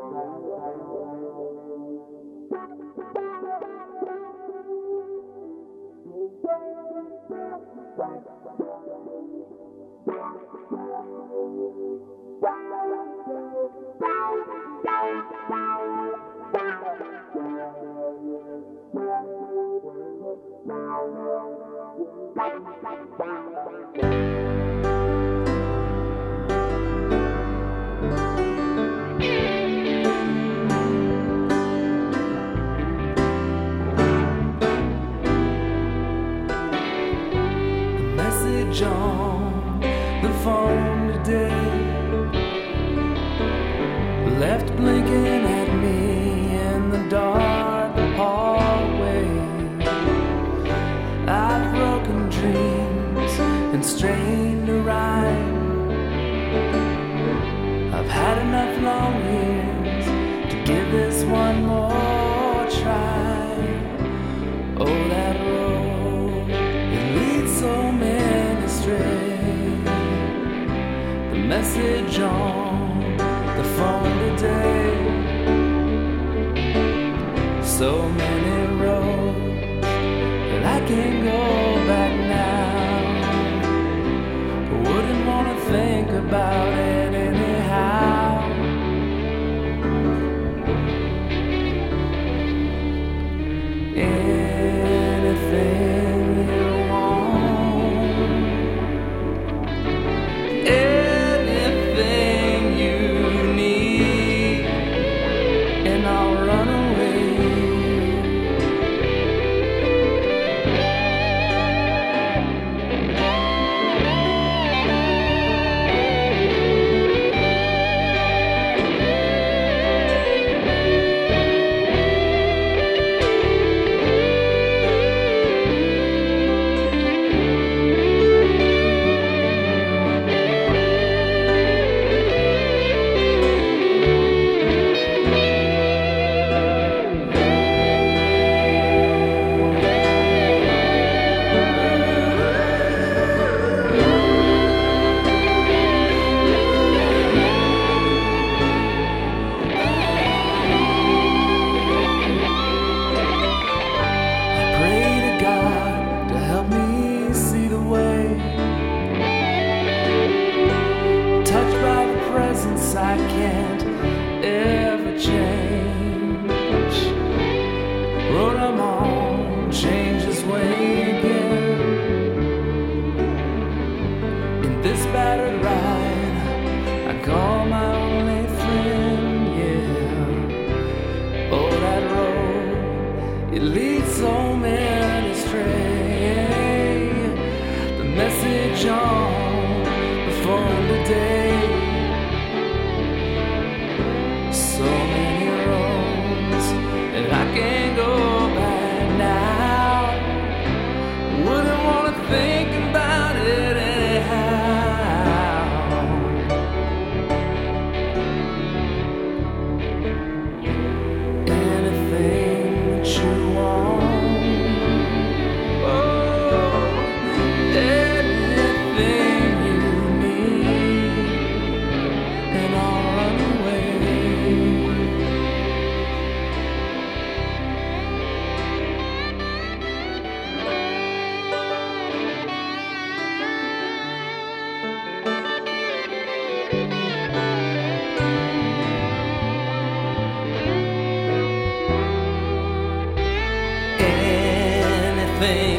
On the phone today, left blinking at me in the dark hallway. I've broken dreams and strained a rhyme. I've had enough long years to give this one more try. Oh, that road, it leads so many. The message on the phone today. So many roads that I can't go back now. I wouldn't want to think about it anyhow. Anything. Thing.